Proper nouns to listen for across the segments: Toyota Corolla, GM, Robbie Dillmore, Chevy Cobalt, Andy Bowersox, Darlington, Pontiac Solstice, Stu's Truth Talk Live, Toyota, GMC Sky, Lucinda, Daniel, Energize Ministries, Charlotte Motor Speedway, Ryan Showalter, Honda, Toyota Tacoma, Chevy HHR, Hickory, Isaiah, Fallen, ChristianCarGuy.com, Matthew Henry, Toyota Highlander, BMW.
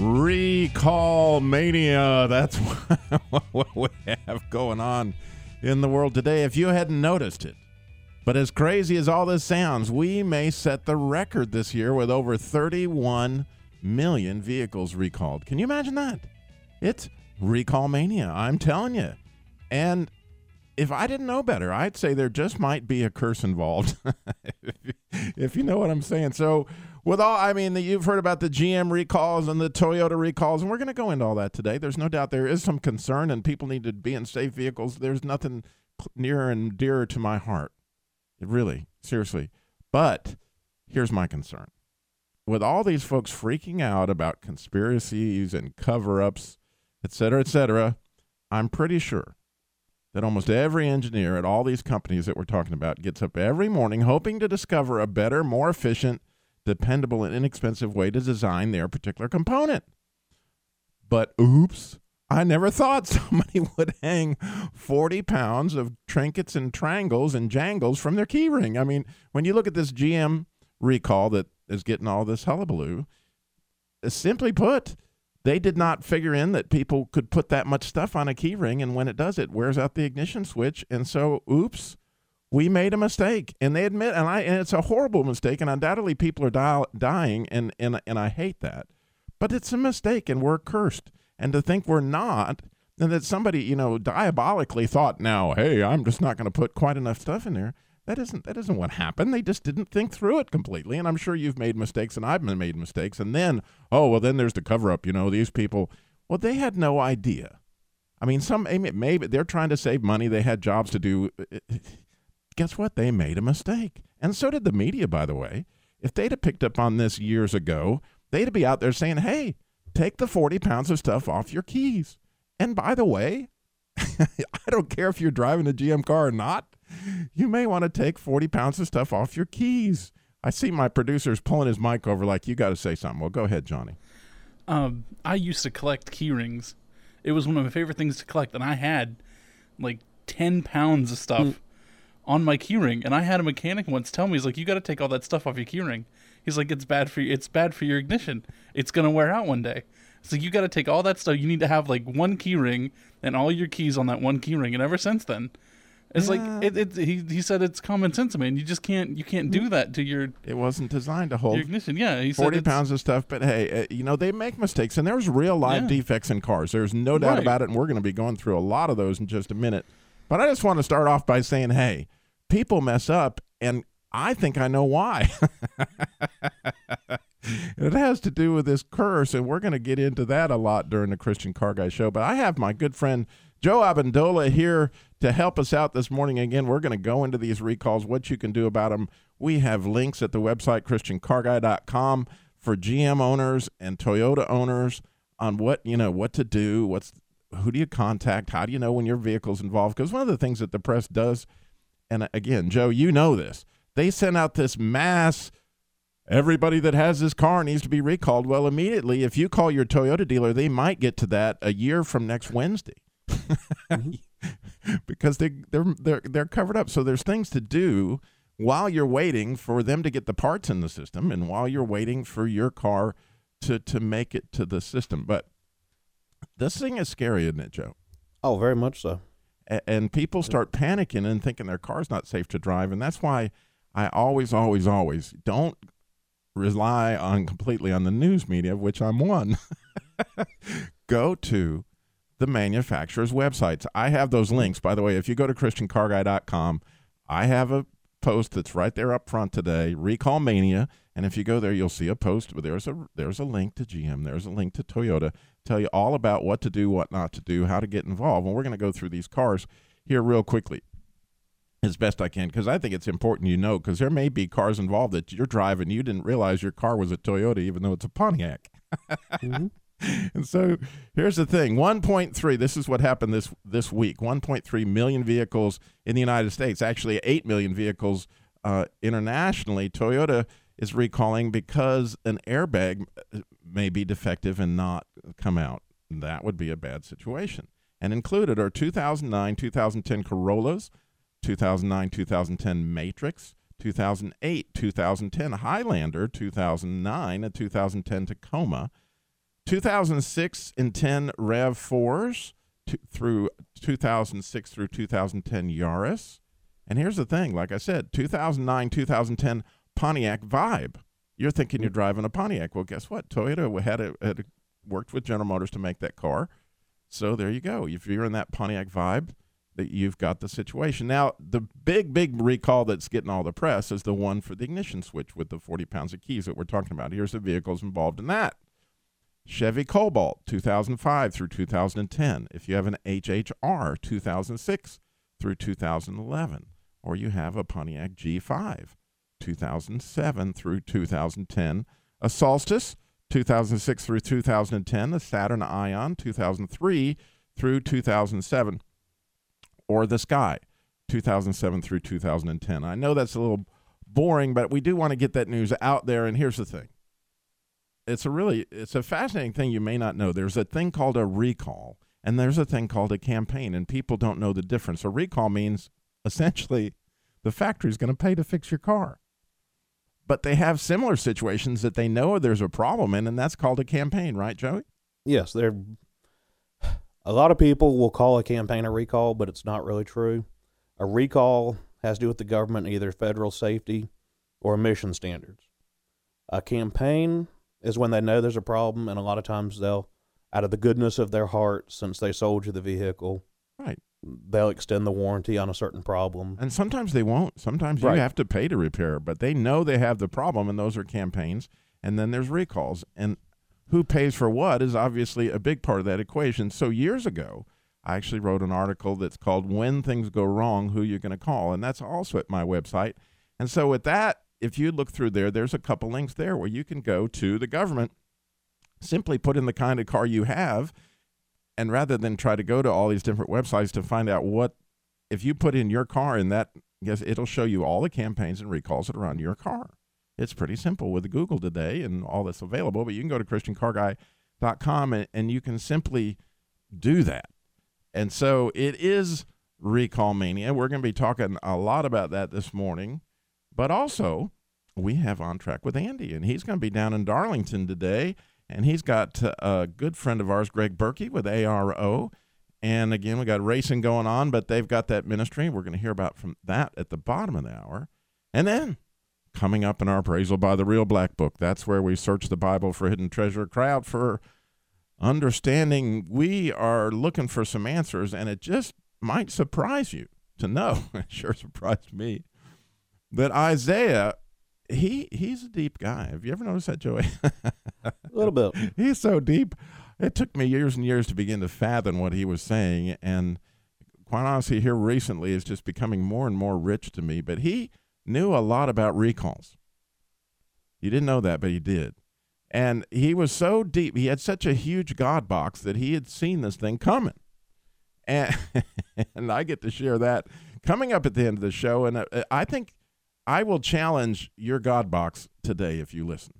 Recall mania, that's what we have going on in the world today, if you hadn't noticed it. But as crazy as all this sounds, we may set the record this year with over 31 million vehicles recalled. Can you imagine that? It's recall mania, I'm telling you. And if I didn't know better, I'd say there just might be a curse involved, if you know what I'm saying. So you've heard about the GM recalls and the Toyota recalls, and we're going to go into all that today. There's no doubt there is some concern, and people need to be in safe vehicles. There's nothing nearer and dearer to my heart, really, seriously. But here's my concern. With all these folks freaking out about conspiracies and cover-ups, et cetera, I'm pretty sure that almost every engineer at all these companies that we're talking about gets up every morning hoping to discover a better, more efficient, dependable, and inexpensive way to design their particular component. But oops, I never thought somebody would hang 40 pounds of trinkets and triangles and jangles from their key ring. I mean, when you look at this GM recall that is getting all this hullabaloo, simply put, they did not figure in that people could put that much stuff on a key ring, and when it does, it wears out the ignition switch. And so, oops, we made a mistake. And they admit, and it's a horrible mistake, and undoubtedly people are dying, and I hate that. But it's a mistake, and we're cursed. And to think we're not, and that somebody, diabolically thought, now, hey, I'm just not going to put quite enough stuff in there. That isn't what happened. They just didn't think through it completely. And I'm sure you've made mistakes and I've made mistakes. And then, then there's the cover-up, these people. Well, they had no idea. I mean, maybe they're trying to save money. They had jobs to do. Guess what? They made a mistake. And so did the media, by the way. If they'd have picked up on this years ago, they'd be out there saying, hey, take the 40 pounds of stuff off your keys. And by the way, I don't care if you're driving a GM car or not. You may want to take 40 pounds of stuff off your keys. I see my producer's pulling his mic over like, you got to say something. Well, go ahead, Johnny. I used to collect key rings. It was one of my favorite things to collect, and I had like 10 pounds of stuff on my key ring, and I had a mechanic once tell me, he's like, you got to take all that stuff off your key ring. He's like, it's bad for you. It's bad for your ignition. It's going to wear out one day. So you got to take all that stuff. You need to have like one key ring and all your keys on that one key ring, and ever since then, it's like he said it's common sense, man. You just can't do that to your. It wasn't designed to hold your ignition. Yeah, he said 40 pounds of stuff. But hey, they make mistakes, and there's real live defects in cars. There's no doubt about it, and we're going to be going through a lot of those in just a minute. But I just want to start off by saying, hey, people mess up, and I think I know why. It has to do with this curse, and we're going to get into that a lot during the Christian Car Guy show. But I have my good friend Joe Abendola here to help us out this morning. Again, we're going to go into these recalls, what you can do about them. We have links at the website, ChristianCarGuy.com, for GM owners and Toyota owners on what to do, who do you contact, how do you know when your vehicle's involved? Because one of the things that the press does, and again, Joe, you know this, they send out this mass, everybody that has this car needs to be recalled. Well, immediately, if you call your Toyota dealer, they might get to that a year from next Wednesday. Because they're covered up. So there's things to do while you're waiting for them to get the parts in the system, and while you're waiting for your car to make it to the system. But this thing is scary, isn't it, Joe? Oh, very much so. And people start panicking and thinking their car's not safe to drive, and that's why I always don't rely completely on the news media, of which I'm one. Go to the manufacturer's websites. I have those links. By the way, if you go to ChristianCarGuy.com, I have a post that's right there up front today, Recall Mania, and if you go there, you'll see a post. But there's a link to GM. There's a link to Toyota. Tell you all about what to do, what not to do, how to get involved. And we're going to go through these cars here real quickly as best I can, because I think it's important because there may be cars involved that you're driving. You didn't realize your car was a Toyota, even though it's a Pontiac. Mm-hmm. And so here's the thing, 1.3, this is what happened this week, 1.3 million vehicles in the United States, actually 8 million vehicles internationally. Toyota is recalling because an airbag may be defective and not come out. That would be a bad situation. And included are 2009-2010 Corollas, 2009-2010 Matrix, 2008-2010 Highlander, 2009 and 2010 Tacoma, 2006 and 10 RAV4s through 2006 through 2010 Yaris. And here's the thing, like I said, 2009-2010 Pontiac Vibe. You're thinking you're driving a Pontiac. Well, guess what? Toyota had worked with General Motors to make that car. So there you go. If you're in that Pontiac Vibe, that you've got the situation. Now, the big recall that's getting all the press is the one for the ignition switch with the 40 pounds of keys that we're talking about. Here's the vehicles involved in that. Chevy Cobalt, 2005 through 2010. If you have an HHR, 2006 through 2011. Or you have a Pontiac G5, 2007 through 2010. A Solstice, 2006 through 2010. A Saturn Ion, 2003 through 2007. Or the Sky, 2007 through 2010. I know that's a little boring, but we do want to get that news out there. And here's the thing. It's a fascinating thing you may not know. There's a thing called a recall, and there's a thing called a campaign, and people don't know the difference. A recall means essentially the factory's going to pay to fix your car. But they have similar situations that they know there's a problem in, and that's called a campaign, right, Joey? Yes. A lot of people will call a campaign a recall, but it's not really true. A recall has to do with the government, either federal safety or emission standards. A campaign is when they know there's a problem, and a lot of times they'll, out of the goodness of their heart, since they sold you the vehicle, right, they'll extend the warranty on a certain problem. And sometimes they won't. Sometimes you have to pay to repair, but they know they have the problem, and those are campaigns. And then there's recalls. And who pays for what is obviously a big part of that equation. So years ago, I actually wrote an article that's called When Things Go Wrong, Who You're Going to Call, and that's also at my website. And so with that, if you look through there, there's a couple links there where you can go to the government, simply put in the kind of car you have, and rather than try to go to all these different websites to find out what, if you put in your car in that, yes, it'll show you all the campaigns and recalls that are on your car. It's pretty simple with Google today and all that's available, but you can go to ChristianCarGuy.com and you can simply do that. And so it is recall mania. We're going to be talking a lot about that this morning. But also, we have On Track with Andy, and he's going to be down in Darlington today, and he's got a good friend of ours, Greg Berkey, with ARO. And again, we got racing going on, but they've got that ministry. We're going to hear about from that at the bottom of the hour. And then, coming up in our appraisal by the Real Black Book, that's where we search the Bible for hidden treasure. Cry out for understanding. We are looking for some answers, and it just might surprise you to know. It sure surprised me. That Isaiah, he's a deep guy. Have you ever noticed that, Joey? A little bit. He's so deep. It took me years and years to begin to fathom what he was saying. And quite honestly, here recently is just becoming more and more rich to me. But he knew a lot about recalls. You didn't know that, but he did. And he was so deep. He had such a huge God box that he had seen this thing coming. And I get to share that coming up at the end of the show. And I think I will challenge your God box today if you listen,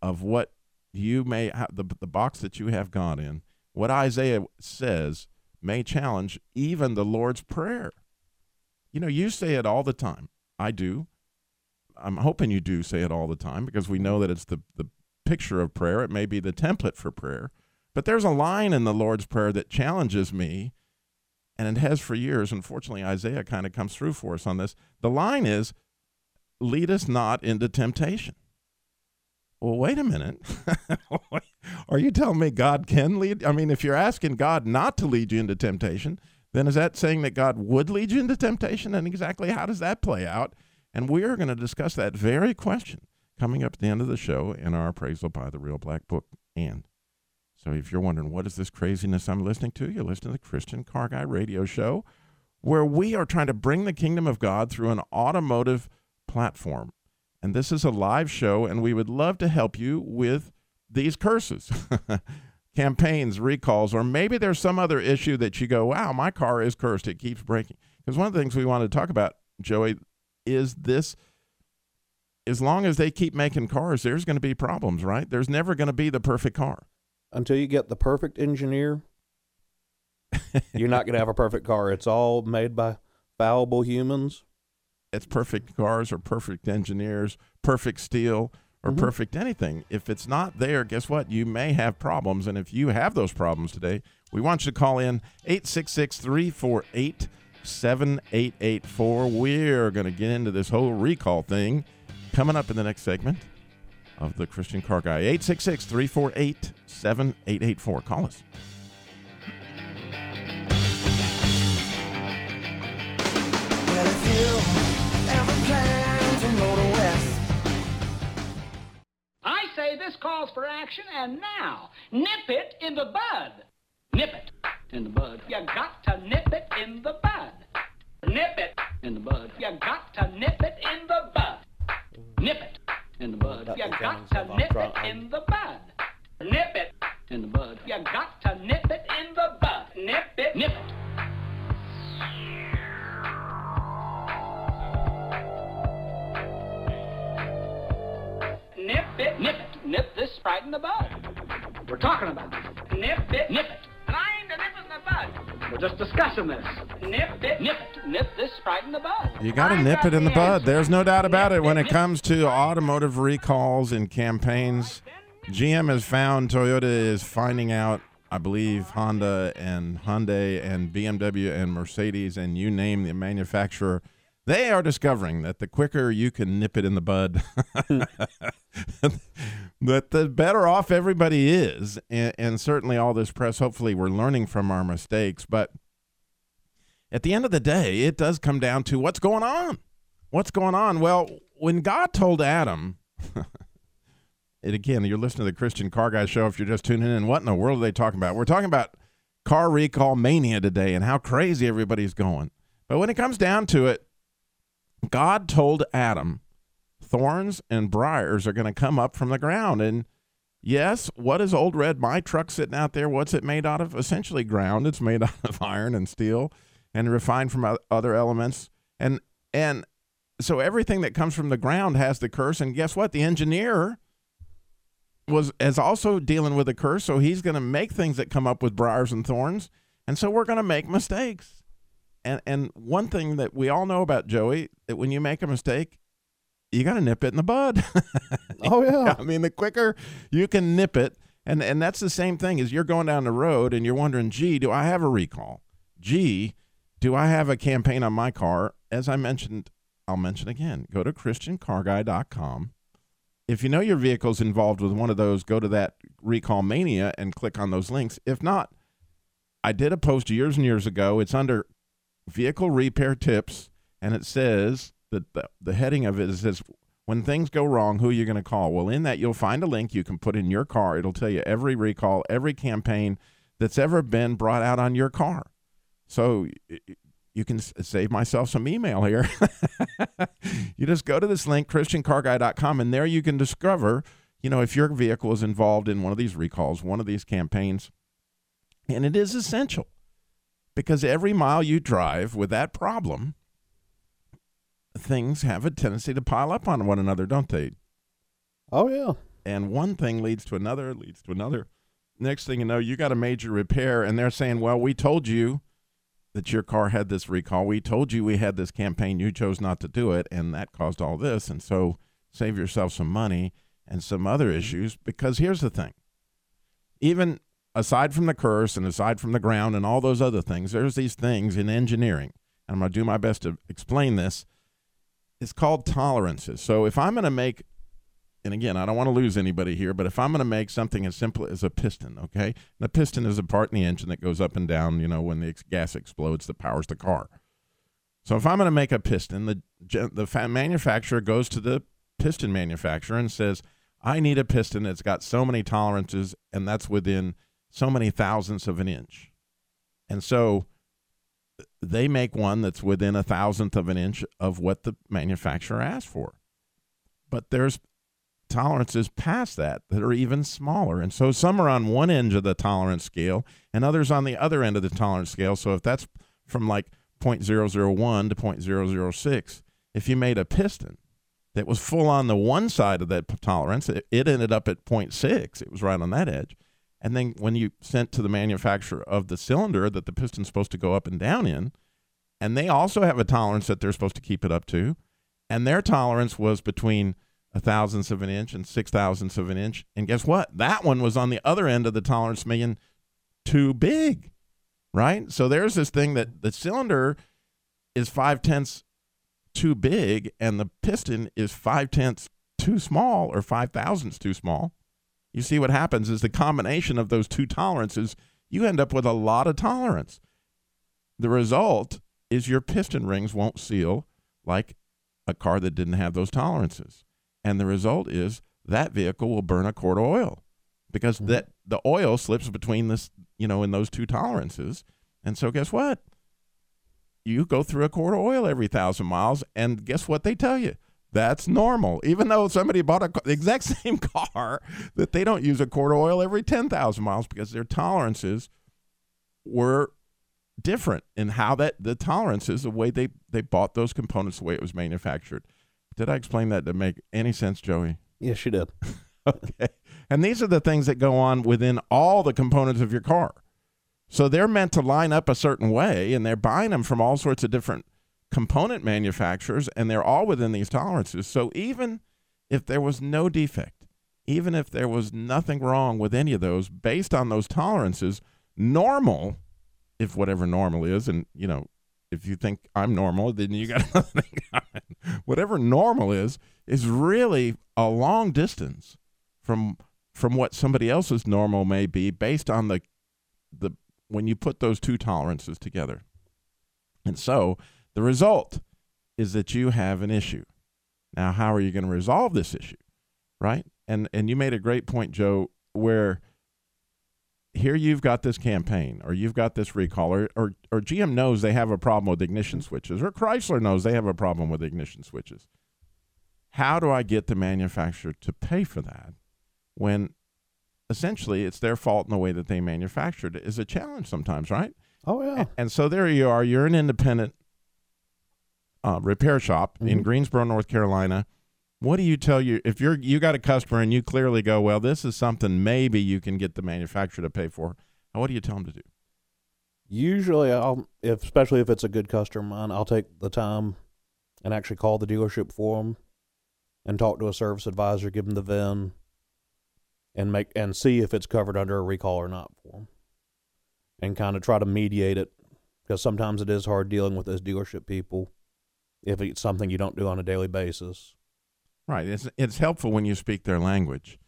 of what you may have, the box that you have God in. What Isaiah says may challenge even the Lord's Prayer. You know, you say it all the time. I do. I'm hoping you do say it all the time, because we know that it's the picture of prayer. It may be the template for prayer. But there's a line in the Lord's Prayer that challenges me, and it has for years. Unfortunately, Isaiah kind of comes through for us on this. The line is, lead us not into temptation. Well, wait a minute. Are you telling me God can lead? I mean, if you're asking God not to lead you into temptation, then is that saying that God would lead you into temptation? And exactly how does that play out? And we are going to discuss that very question coming up at the end of the show in our appraisal by the Real Black Book. And so if you're wondering, what is this craziness I'm listening to? You're listening to the Christian Car Guy radio show, where we are trying to bring the kingdom of God through an automotive platform. And this is a live show, and we would love to help you with these curses. campaigns, recalls, or maybe there's some other issue that you go, wow, my car is cursed. It keeps breaking. Because one of the things we want to talk about, Joey, is this, as long as they keep making cars, there's going to be problems, right? There's never going to be the perfect car. Until you get the perfect engineer, you're not going to have a perfect car. It's all made by fallible humans. It's perfect cars or perfect engineers, perfect steel, or perfect anything. If it's not there, guess what? You may have problems. And if you have those problems today, we want you to call in 866-348-7884. We're going to get into this whole recall thing coming up in the next segment of the Christian Car Guy. 866-348-7884. Call us. Well, if you ever plan to go to West, I say this calls for action, and now, nip it in the bud. Nip it in the bud. You got to nip it in the bud. Nip it in the bud. You got to nip it in the bud. Nip it in the bud. You got to nip it in the bud. Nip it in the bud. You got to nip it in the bud. Nip it. Nip it. Nip it. Nip it. Nip this Sprite in the bud. We're talking about it. Nip it. Nip it. And I ain't a nip in the bud. We're just discussing this. Nip it. Nip it. Nip this Sprite in the bud. You got to nip it in the bud. There's no doubt about it. When it comes to automotive recalls and campaigns, GM has found, Toyota is finding out, I believe Honda and Hyundai and BMW and Mercedes and you name the manufacturer, they are discovering that the quicker you can nip it in the bud, that the better off everybody is. And certainly all this press, hopefully we're learning from our mistakes. But at the end of the day, it does come down to what's going on. What's going on? Well, when God told Adam, and again, you're listening to the Christian Car Guy Show if you're just tuning in. What in the world are they talking about? We're talking about car recall mania today and how crazy everybody's going. But when it comes down to it, God told Adam, thorns and briars are going to come up from the ground. And yes, what is old red, my truck sitting out there? What's it made out of? Essentially ground. It's made out of iron and steel and refined from other elements. And so everything that comes from the ground has the curse. And guess what? The engineer is also dealing with a curse. So he's going to make things that come up with briars and thorns. And so we're going to make mistakes. And one thing that we all know about, Joey, that when you make a mistake, you got to nip it in the bud. Oh, yeah. I mean, the quicker you can nip it. And that's the same thing as you're going down the road and you're wondering, gee, do I have a recall? Gee, do I have a campaign on my car? As I mentioned, I'll mention again, go to ChristianCarGuy.com. If you know your vehicle's involved with one of those, go to that Recall Mania and click on those links. If not, I did a post years and years ago. It's under vehicle repair tips, and it says that the heading of it says, when things go wrong, who are you going to call? Well, in that you'll find a link you can put in your car. It'll tell you every recall, every campaign that's ever been brought out on your car. So you can save myself some email here. You just go to this link, ChristianCarGuy.com, and there you can discover, you know, if your vehicle is involved in one of these recalls, one of these campaigns, and it is essential. Because every mile you drive with that problem, things have a tendency to pile up on one another, don't they? Oh, yeah. And one thing leads to another, leads to another. Next thing you know, you got a major repair, and they're saying, well, we told you that your car had this recall. We told you we had this campaign. You chose not to do it, and that caused all this. And so save yourself some money and some other issues, because here's the thing. Even aside from the curse and aside from the ground and all those other things, there's these things in engineering, and I'm going to do my best to explain this. It's called tolerances. So if I'm going to make, and again, I don't want to lose anybody here, but if I'm going to make something as simple as a piston, okay? And a piston is a part in the engine that goes up and down, you know, when the gas explodes that powers the car. So if I'm going to make a piston, the manufacturer goes to the piston manufacturer and says, I need a piston that's got so many tolerances, and that's within so many thousandths of an inch. And so they make one that's within a thousandth of an inch of what the manufacturer asked for. But there's tolerances past that are even smaller. And so some are on one end of the tolerance scale and others on the other end of the tolerance scale. So if that's from like 0.001 to 0.006, if you made a piston that was full on the one side of that tolerance, it ended up at 0.6. It was right on that edge. And then when you sent to the manufacturer of the cylinder that the piston's supposed to go up and down in, and they also have a tolerance that they're supposed to keep it up to, and their tolerance was between 0.001 and 0.006. And guess what? That one was on the other end of the tolerance being too big, right? So there's this thing that the cylinder is 0.5 too big and the piston is 0.5 too small or 0.005 too small. You see what happens is the combination of those two tolerances, you end up with a lot of tolerance. The result is your piston rings won't seal like a car that didn't have those tolerances. And the result is that vehicle will burn a quart of oil because that the oil slips between this, you know, in those two tolerances. And so guess what? You go through a quart of oil every 1,000 miles, and guess what they tell you? That's normal, even though somebody bought the exact same car that they don't use a quart of oil every 10,000 miles because their tolerances were different in how that the tolerances, the way they bought those components, the way it was manufactured. Did I explain that to make any sense, Joey? Yes, you did. Okay. And these are the things that go on within all the components of your car. So they're meant to line up a certain way, and they're buying them from all sorts of different component manufacturers, and they're all within these tolerances. So even if there was no defect, even if there was nothing wrong with any of those, based on those tolerances, normal, if whatever normal is, and you know, if you think I'm normal, then you got nothing on it. Whatever normal is really a long distance from what somebody else's normal may be based on the when you put those two tolerances together. And so the result is that you have an issue. Now, how are you going to resolve this issue, right? And you made a great point, Joe, where here you've got this campaign or you've got this recall or GM knows they have a problem with ignition switches or Chrysler knows they have a problem with ignition switches. How do I get the manufacturer to pay for that when essentially it's their fault in the way that they manufactured it is a challenge sometimes, right? Oh, yeah. And so there you are. You're an independent repair shop in Greensboro, North Carolina. What do you tell you if you got a customer and you clearly go, well, this is something maybe you can get the manufacturer to pay for? What do you tell them to do? Usually, especially if it's a good customer of mine, I'll take the time and actually call the dealership for them and talk to a service advisor, give them the VIN, and see if it's covered under a recall or not for them, and kind of try to mediate it because sometimes it is hard dealing with those dealership people. If it's something you don't do on a daily basis. Right. It's helpful when you speak their language.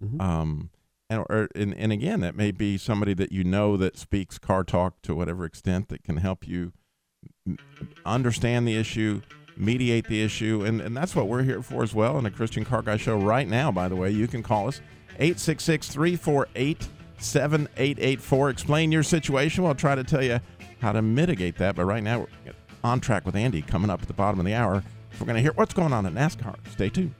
Mm-hmm. And again, that may be somebody that you know that speaks car talk to whatever extent that can help you understand the issue, mediate the issue. And that's what we're here for as well in the Christian Car Guy Show right now, by the way. You can call us 866-348-7884. Explain your situation. We'll try to tell you how to mitigate that. But right now, we're On Track with Andy coming up at the bottom of the hour. We're going to hear what's going on at NASCAR. Stay tuned.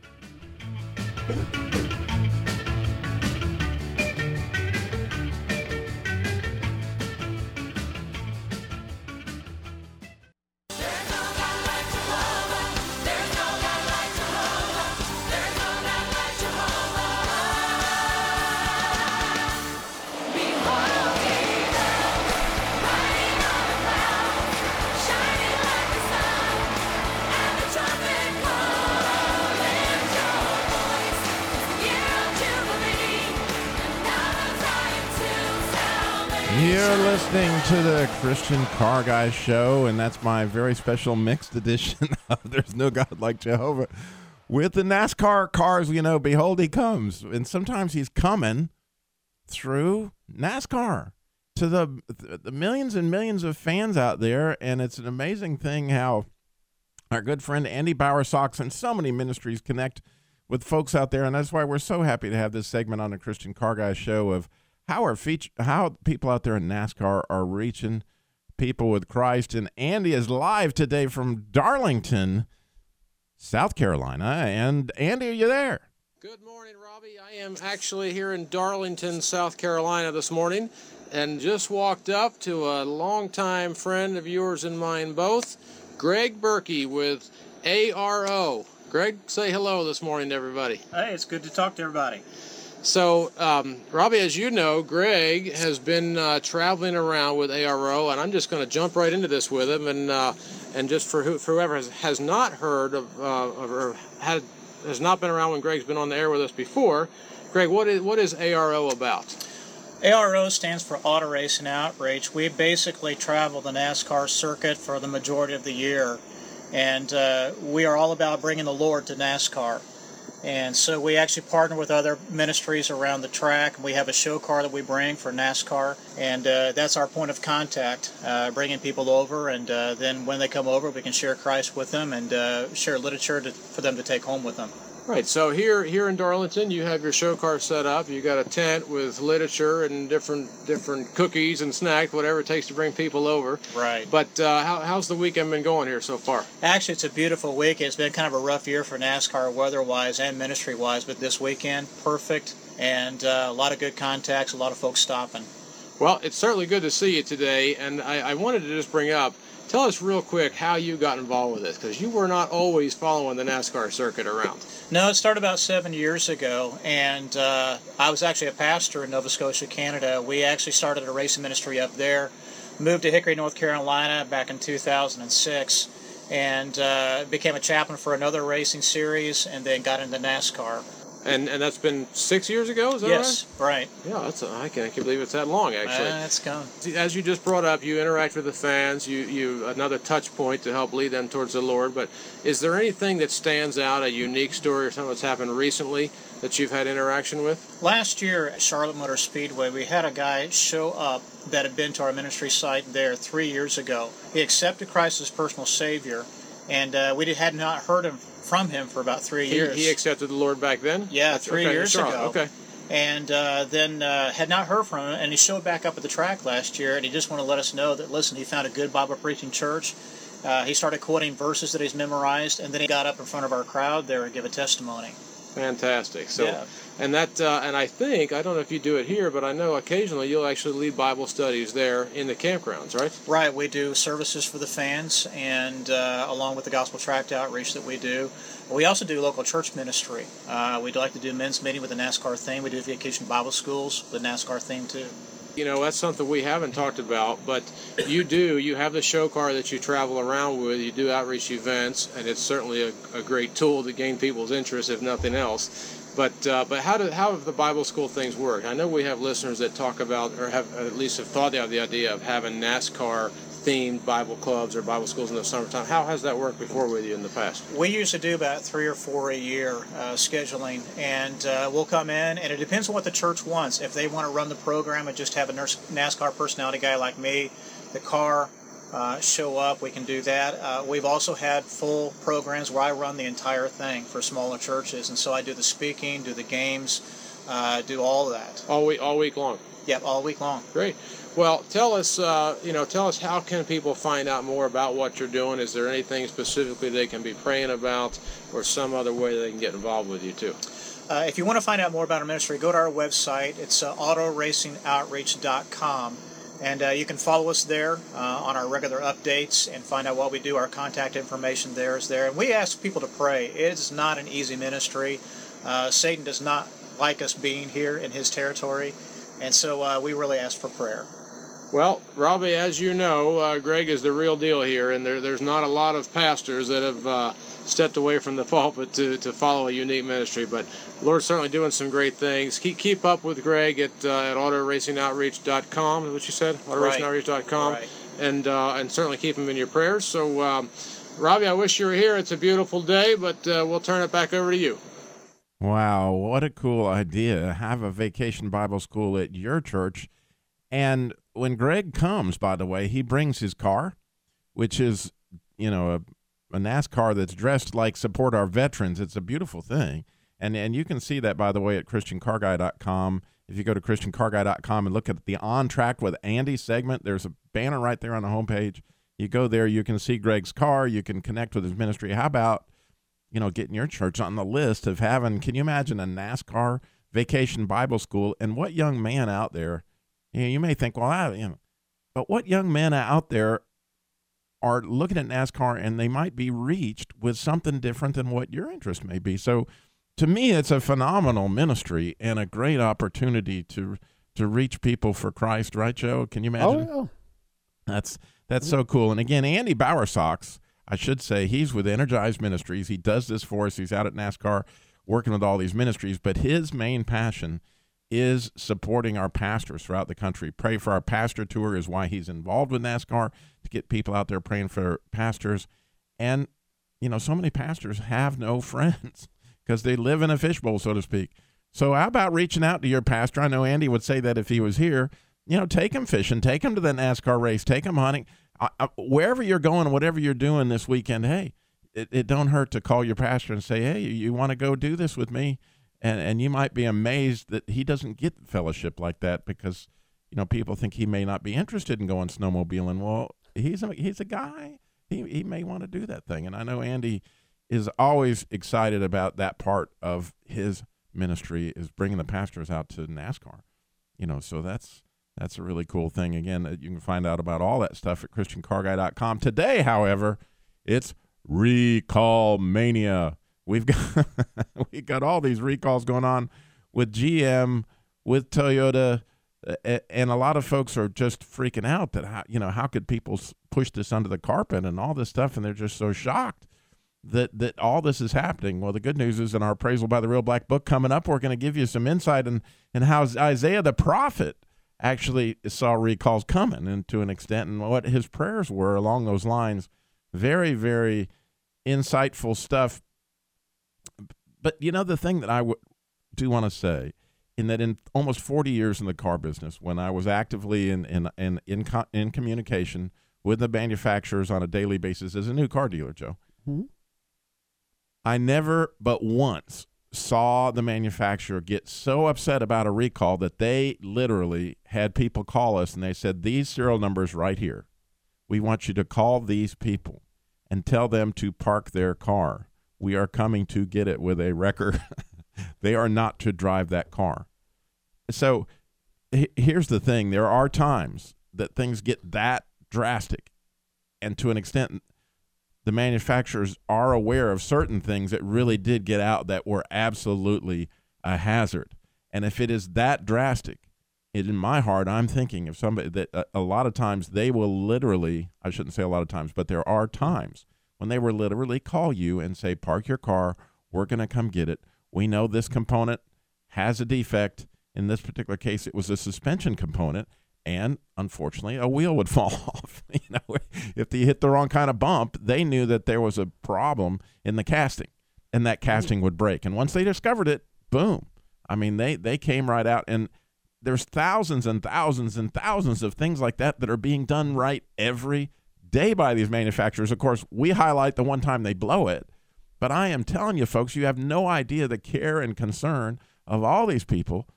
To the Christian Car Guy Show, and that's my very special mixed edition of There's No God Like Jehovah with the NASCAR cars. You know, behold, he comes, and sometimes he's coming through NASCAR to the millions and millions of fans out there, and it's an amazing thing how our good friend Andy Bowersox and so many ministries connect with folks out there, and that's why we're so happy to have this segment on the Christian Car Guy Show of how people out there in NASCAR are reaching people with Christ. And Andy is live today from Darlington, South Carolina. And Andy, are you there? Good morning, Robbie. I am actually here in Darlington, South Carolina this morning, and just walked up to a longtime friend of yours and mine both, Greg Berkey with ARO. Greg, say hello this morning to everybody. Hey, it's good to talk to everybody. So, Robbie, as you know, Greg has been traveling around with ARO, and I'm just going to jump right into this with him, and just for whoever has not heard of or has not been around when Greg's been on the air with us before. Greg, what is ARO about? ARO stands for Auto Racing Outreach. We basically travel the NASCAR circuit for the majority of the year, and we are all about bringing the Lord to NASCAR. And so we actually partner with other ministries around the track. We have a show car that we bring for NASCAR, and that's our point of contact, bringing people over, and then when they come over, we can share Christ with them and share literature for them to take home with them. Right, so here in Darlington, you have your show car set up. You got a tent with literature and different cookies and snacks, whatever it takes to bring people over. Right. But how's the weekend been going here so far? Actually, it's a beautiful week. It's been kind of a rough year for NASCAR weather-wise and ministry-wise, but this weekend, perfect, and a lot of good contacts, a lot of folks stopping. Well, it's certainly good to see you today, and I wanted to just bring up, tell us real quick how you got involved with this, because you were not always following the NASCAR circuit around. No, it started about 7 years ago, and I was actually a pastor in Nova Scotia, Canada. We actually started a racing ministry up there, moved to Hickory, North Carolina back in 2006, and became a chaplain for another racing series, and then got into NASCAR. And that's been 6 years ago, is that right? Yes, right. Yeah, I can't believe it's that long, actually. It's gone. As you just brought up, you interact with the fans, you another touch point to help lead them towards the Lord, but is there anything that stands out, a unique story or something that's happened recently that you've had interaction with? Last year at Charlotte Motor Speedway, we had a guy show up that had been to our ministry site there 3 years ago. He accepted Christ as personal Savior, and we had not heard from him for about 3 years. He accepted the Lord back then? Yeah, that's 3 years ago. Okay. And then had not heard from him, and he showed back up at the track last year, and he just wanted to let us know that, listen, he found a good Bible-preaching church. He started quoting verses that he's memorized, and then he got up in front of our crowd there and gave a testimony. Fantastic. So, yeah. And that, and I think, I don't know if you do it here, but I know occasionally you'll actually lead Bible studies there in the campgrounds, right? Right. We do services for the fans, and along with the gospel tract outreach that we do. We also do local church ministry. We'd like to do men's meeting with the NASCAR theme. We do vacation Bible schools with NASCAR theme, too. You know, that's something we haven't talked about, but you have the show car that you travel around with, you do outreach events, and it's certainly a great tool to gain people's interest, if nothing else. But how have the Bible school things worked? I know we have listeners that talk about, or have thought of the idea of having NASCAR themed Bible clubs or Bible schools in the summertime. How has that worked before with you in the past? We used to do about 3 or 4 a year scheduling, and we'll come in, and it depends on what the church wants. If they want to run the program and just have a NASCAR personality guy like me, the car, show up, we can do that. We've also had full programs where I run the entire thing for smaller churches, and so I do the speaking, do the games, do all that. All week long? Yep, all week long. Great. Well, tell us how can people find out more about what you're doing? Is there anything specifically they can be praying about or some other way they can get involved with you too? If you want to find out more about our ministry, go to our website. It's autoracingoutreach.com, and you can follow us there on our regular updates and find out what we do. Our contact information there is there. And we ask people to pray. It is not an easy ministry. Satan does not like us being here in his territory, and so we really ask for prayer. Well, Robbie, as you know, Greg is the real deal here, and there's not a lot of pastors that have stepped away from the pulpit to follow a unique ministry, but the Lord's certainly doing some great things. Keep up with Greg at autoracingoutreach.com, is what you said? Autoracingoutreach.com, right. And certainly keep him in your prayers. So, Robbie, I wish you were here. It's a beautiful day, but we'll turn it back over to you. Wow, what a cool idea. Have a vacation Bible school at your church. And when Greg comes, by the way, he brings his car, which is, you know, a NASCAR that's dressed like support our veterans. It's a beautiful thing. And you can see that, by the way, at ChristianCarGuy.com. If you go to ChristianCarGuy.com and look at the On Track with Andy segment, there's a banner right there on the homepage. You go there, you can see Greg's car, you can connect with his ministry. How about you know, getting your church on the list of having, can you imagine a NASCAR vacation Bible school? And what young man out there, you know, you may think, well, but what young men out there are looking at NASCAR and they might be reached with something different than what your interest may be. So to me, it's a phenomenal ministry and a great opportunity to reach people for Christ. Right, Joe? Can you imagine? Oh, yeah. That's so cool. And again, Andy Bowersox, I should say, he's with Energize Ministries. He does this for us. He's out at NASCAR working with all these ministries, but his main passion is supporting our pastors throughout the country. Pray for Our Pastor Tour is why he's involved with NASCAR, to get people out there praying for pastors. And, you know, so many pastors have no friends because they live in a fishbowl, so to speak. So how about reaching out to your pastor? I know Andy would say that if he was here. You know, take him fishing, take him to the NASCAR race, take him hunting. Wherever you're going, whatever you're doing this weekend, hey, it don't hurt to call your pastor and say, hey, you want to go do this with me? And you might be amazed that he doesn't get fellowship like that because, you know, people think he may not be interested in going snowmobiling. Well, he's a guy. He may want to do that thing. And I know Andy is always excited about that part of his ministry, is bringing the pastors out to NASCAR. You know, so that's a really cool thing. Again, you can find out about all that stuff at ChristianCarGuy.com. Today, however, it's Recall Mania. We've got all these recalls going on with GM, with Toyota, and a lot of folks are just freaking out that, how could people push this under the carpet and all this stuff, and they're just so shocked that all this is happening. Well, the good news is in our Appraisal by the Real Black Book coming up, we're going to give you some insight in how Isaiah the prophet actually saw recalls coming, and to an extent, and what his prayers were along those lines. Very, very insightful stuff. But, you know, the thing that I do want to say, in that in almost 40 years in the car business, when I was actively in communication with the manufacturers on a daily basis as a new car dealer, Joe, mm-hmm. I never but once saw the manufacturer get so upset about a recall that they literally had people call us and they said, these serial numbers right here, we want you to call these people and tell them to park their car. We are coming to get it with a wrecker. They are not to drive that car. So here's the thing. There are times that things get that drastic, and to an extent, the manufacturers are aware of certain things that really did get out that were absolutely a hazard. And if it is that drastic, in my heart, I'm thinking of somebody that a lot of times they will literally, I shouldn't say a lot of times, but there are times when they will literally call you and say, park your car, we're going to come get it. We know this component has a defect. In this particular case, it was a suspension component. And unfortunately, a wheel would fall off. You know, if they hit the wrong kind of bump, they knew that there was a problem in the casting, and that casting would break. And once they discovered it, boom. I mean, they came right out. And there's thousands and thousands and thousands of things like that that are being done right every day by these manufacturers. Of course, we highlight the one time they blow it. But I am telling you, folks, you have no idea the care and concern of all these people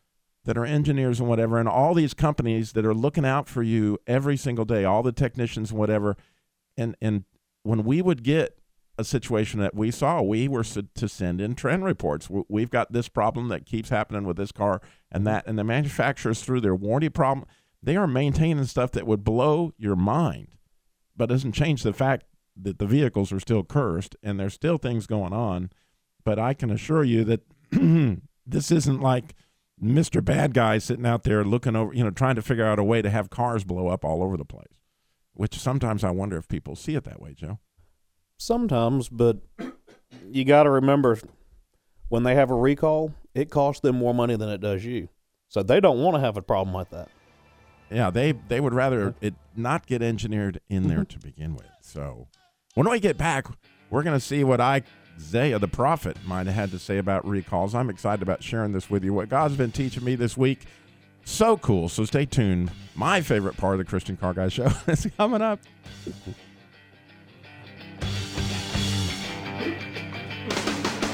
that are engineers and whatever, and all these companies that are looking out for you every single day, all the technicians and whatever. And when we would get a situation that we saw, we were to send in trend reports. We've got this problem that keeps happening with this car and that, and the manufacturers, through their warranty problem, they are maintaining stuff that would blow your mind, but doesn't change the fact that the vehicles are still cursed and there's still things going on. But I can assure you that this isn't like Mr. Bad Guy sitting out there looking over, you know, trying to figure out a way to have cars blow up all over the place, which sometimes I wonder if people see it that way, Joe. Sometimes, but you got to remember, when they have a recall, it costs them more money than it does you. So they don't want to have a problem like that. Yeah, they would rather it not get engineered in there to begin with. So when we get back, we're going to see what Isaiah the prophet might have had to say about recalls. I'm excited about sharing this with you, what God's been teaching me this week. So cool. So stay tuned. My favorite part of the Christian Car Guy show is coming up.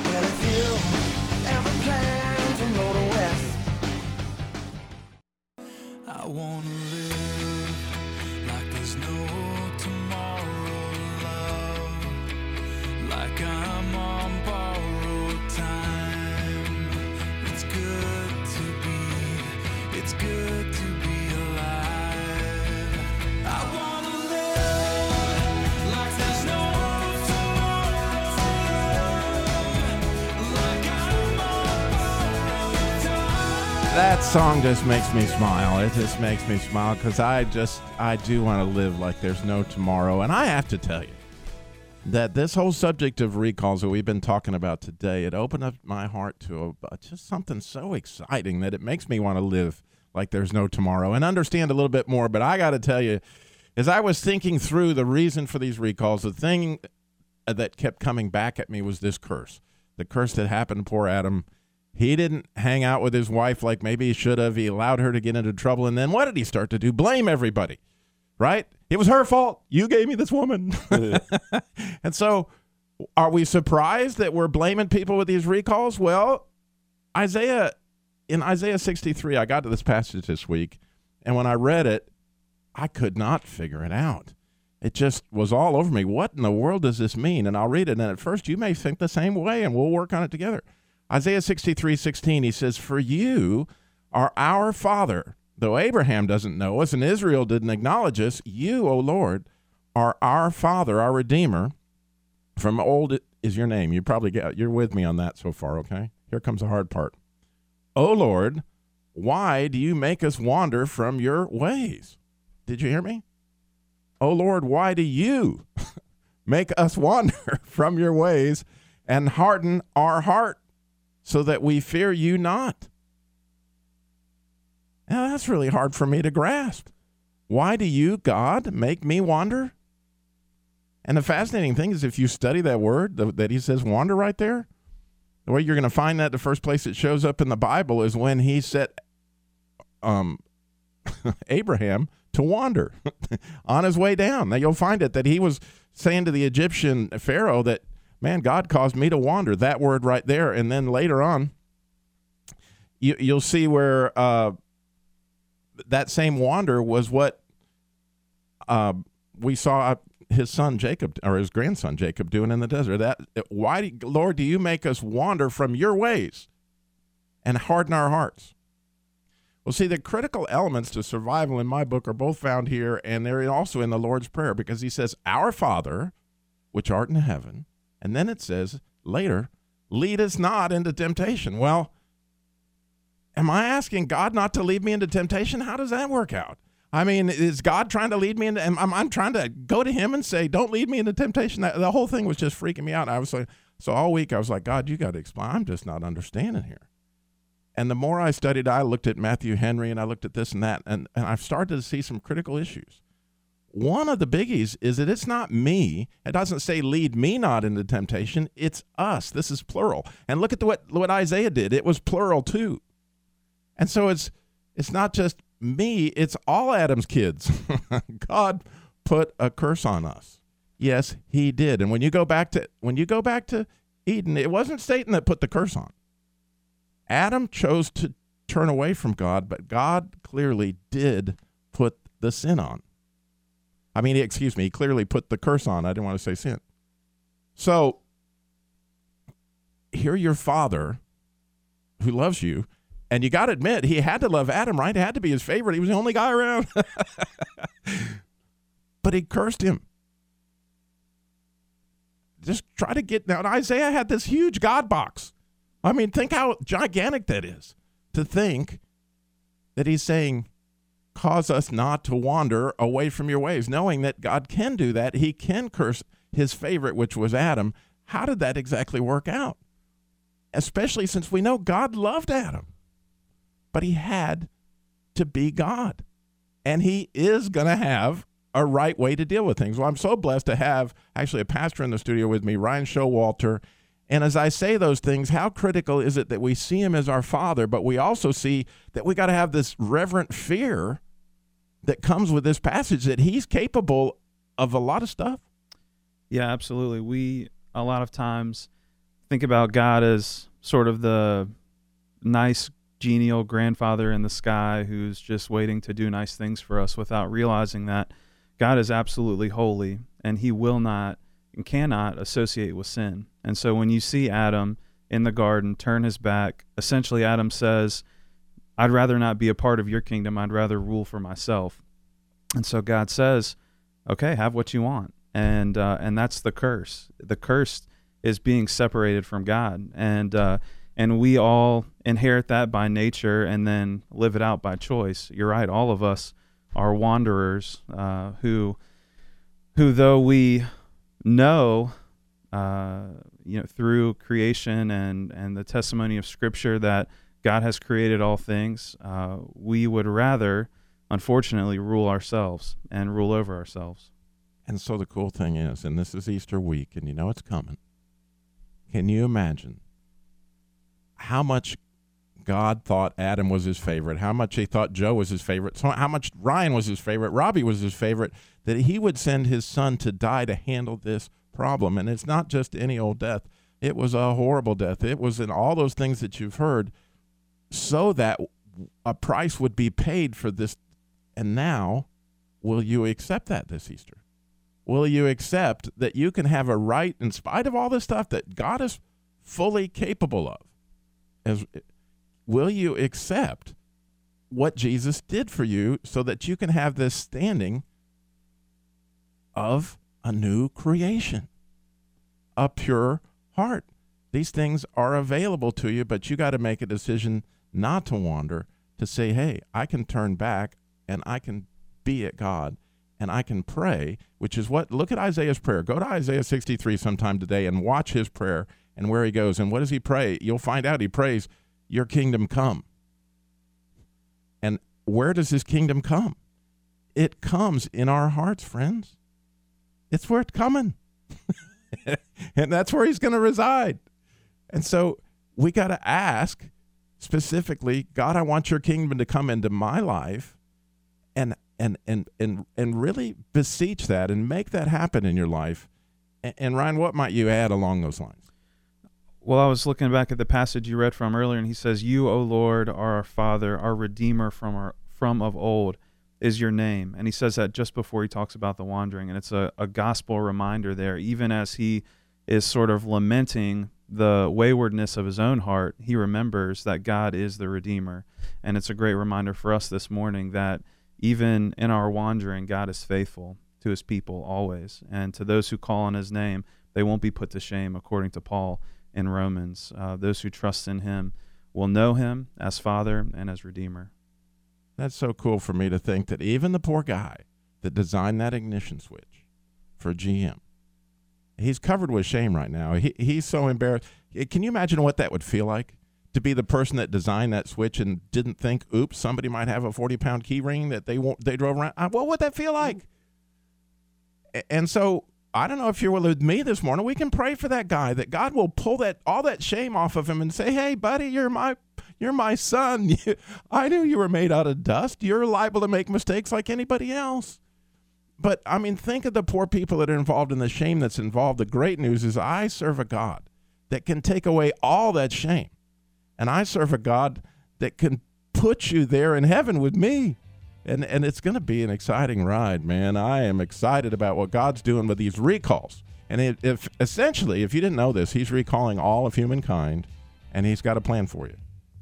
Well, if you ever plan to go to West, I want to live like there's no tomorrow. Like I'm on That song just makes me smile. It just makes me smile because I do want to live like there's no tomorrow. And I have to tell you that this whole subject of recalls that we've been talking about today, it opened up my heart to just something so exciting that it makes me want to live like there's no tomorrow and understand a little bit more. But I got to tell you, as I was thinking through the reason for these recalls, the thing that kept coming back at me was this curse. The curse that happened to poor Adam. He didn't hang out with his wife like maybe he should have. He allowed her to get into trouble. And then what did he start to do? Blame everybody, right? It was her fault. You gave me this woman. And so are we surprised that we're blaming people with these recalls? Well, in Isaiah 63, I got to this passage this week. And when I read it, I could not figure it out. It just was all over me. What in the world does this mean? And I'll read it. And at first, you may think the same way, and we'll work on it together. Isaiah 63:16, he says, "For you are our Father. Though Abraham doesn't know us and Israel didn't acknowledge us, you, O Lord, are our Father, our Redeemer. From old is your name." You're with me on that so far, okay? Here comes the hard part. "O Lord, why do you make us wander from your ways?" Did you hear me? "O Lord, why do you make us wander from your ways and harden our heart? So that we fear you not." Now, that's really hard for me to grasp. Why do you, God, make me wander? And the fascinating thing is if you study that word that he says wander right there, the way you're going to find that the first place it shows up in the Bible is when he set Abraham to wander on his way down. Now, you'll find it that he was saying to the Egyptian Pharaoh that, man, God caused me to wander, that word right there. And then later on, you'll see where that same wander was what we saw his son Jacob, or his grandson Jacob, doing in the desert. Lord, do you make us wander from your ways and harden our hearts? Well, see, the critical elements to survival in my book are both found here, and they're also in the Lord's Prayer, because he says, "Our Father, which art in heaven," and then it says later, "lead us not into temptation." Well, am I asking God not to lead me into temptation? How does that work out? I mean, is God trying to lead me into, I'm trying to go to him and say, don't lead me into temptation? The whole thing was just freaking me out. I was like, so all week I was like, God, you got to explain. I'm just not understanding here. And the more I studied, I looked at Matthew Henry and I looked at this and that, and I've started to see some critical issues. One of the biggies is that it's not me. It doesn't say lead me not into temptation. It's us. This is plural. And look at what Isaiah did. It was plural too. And so it's not just me. It's all Adam's kids. God put a curse on us. Yes, he did. And when you go back to Eden, it wasn't Satan that put the curse on. Adam chose to turn away from God, but God clearly did put the sin on. I mean, he clearly put the curse on. I didn't want to say sin. So, here your Father who loves you, and you got to admit, he had to love Adam, right? It had to be his favorite. He was the only guy around. But he cursed him. Just try to get now. And Isaiah had this huge God box. I mean, think how gigantic that is to think that he's saying, cause us not to wander away from your ways, knowing that God can do that. He can curse his favorite, which was Adam. How did that exactly work out? Especially since we know God loved Adam, but he had to be God, and he is going to have a right way to deal with things. Well, I'm so blessed to have actually a pastor in the studio with me, Ryan Showalter. And as I say those things, how critical is it that we see him as our Father, but we also see that we got to have this reverent fear that comes with this passage, that he's capable of a lot of stuff? Yeah, absolutely. We, a lot of times, think about God as sort of the nice, genial grandfather in the sky who's just waiting to do nice things for us, without realizing that God is absolutely holy, and he will not and cannot associate with sin. And so when you see Adam in the garden turn his back, essentially Adam says, I'd rather not be a part of your kingdom. I'd rather rule for myself. And so God says, okay, have what you want. And that's the curse. The curse is being separated from God. And And we all inherit that by nature and then live it out by choice. You're right. All of us are wanderers who though we know, through creation and the testimony of Scripture that God has created all things, we would rather, unfortunately, rule ourselves and rule over ourselves. And so the cool thing is, and this is Easter week, and you know it's coming, can you imagine how much God thought Adam was his favorite, how much he thought Joe was his favorite, so how much Ryan was his favorite, Robbie was his favorite, that he would send his son to die to handle this problem? And it's not just any old death. It was a horrible death. It was in all those things that you've heard, so that a price would be paid for this. And now, will you accept that this Easter? Will you accept that you can have a right, in spite of all this stuff that God is fully capable of? Will you accept what Jesus did for you so that you can have this standing of a new creation, a pure heart? These things are available to you, but you got to make a decision not to wander, to say, hey, I can turn back and I can be at God and I can pray, which is what, look at Isaiah's prayer. Go to Isaiah 63 sometime today and watch his prayer and where he goes. And what does he pray? You'll find out he prays, your kingdom come. And where does his kingdom come? It comes in our hearts, friends. It's where it's coming. And that's where he's going to reside. And so we got to ask specifically, God, I want your kingdom to come into my life, and really beseech that and make that happen in your life. And Ryan, what might you add along those lines? Well, I was looking back at the passage you read from earlier, and he says, you, O Lord, are our Father, our Redeemer from of old is your name. And he says that just before he talks about the wandering. And it's a gospel reminder there. Even as he is sort of lamenting the waywardness of his own heart, he remembers that God is the Redeemer. And it's a great reminder for us this morning that even in our wandering, God is faithful to his people always. And to those who call on his name, they won't be put to shame, according to Paul in Romans. Those who trust in him will know him as Father and as Redeemer. That's so cool for me to think that even the poor guy that designed that ignition switch for GM, he's covered with shame right now. He's so embarrassed. Can you imagine what that would feel like to be the person that designed that switch and didn't think, oops, somebody might have a 40-pound key ring that they drove around? What would that feel like? And so I don't know if you're with me this morning. We can pray for that guy, that God will pull all that shame off of him and say, hey, buddy, you're my son. I knew you were made out of dust. You're liable to make mistakes like anybody else. But, I mean, think of the poor people that are involved and the shame that's involved. The great news is I serve a God that can take away all that shame. And I serve a God that can put you there in heaven with me. And it's going to be an exciting ride, man. I am excited about what God's doing with these recalls. And if you didn't know this, he's recalling all of humankind, and he's got a plan for you.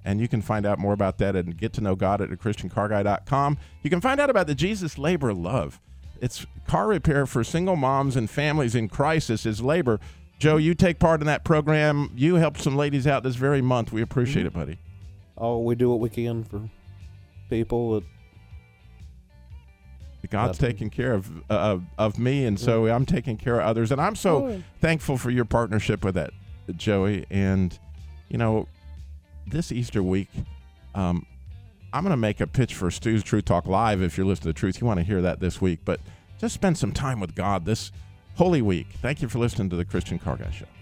And you can find out more about that and get to know God at ChristianCarGuy.com. You can find out about the Jesus Labor Love. It's car repair for single moms and families in crisis is labor. Joe, you take part in that program. You help some ladies out this very month. We appreciate it, buddy. Oh, we do what we can for people. God's taking care of me, and so I'm taking care of others. And I'm so thankful for your partnership with that, Joey. And, this Easter week, I'm going to make a pitch for Stu's Truth Talk Live. If you're listening to the truth, you want to hear that this week. But just spend some time with God this Holy Week. Thank you for listening to the Christian Car Guy Show.